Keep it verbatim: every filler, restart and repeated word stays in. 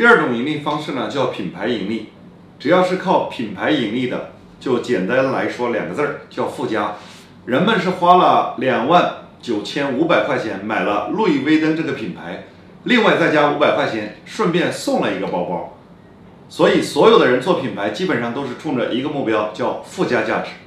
第二种盈利方式呢叫品牌盈利，只要是靠品牌盈利的，就简单来说两个字儿叫附加。人们是花了两万九千五百块钱买了路易威登这个品牌，另外再加五百块钱，顺便送了一个包包。所以所有的人做品牌基本上都是冲着一个目标，叫附加价值。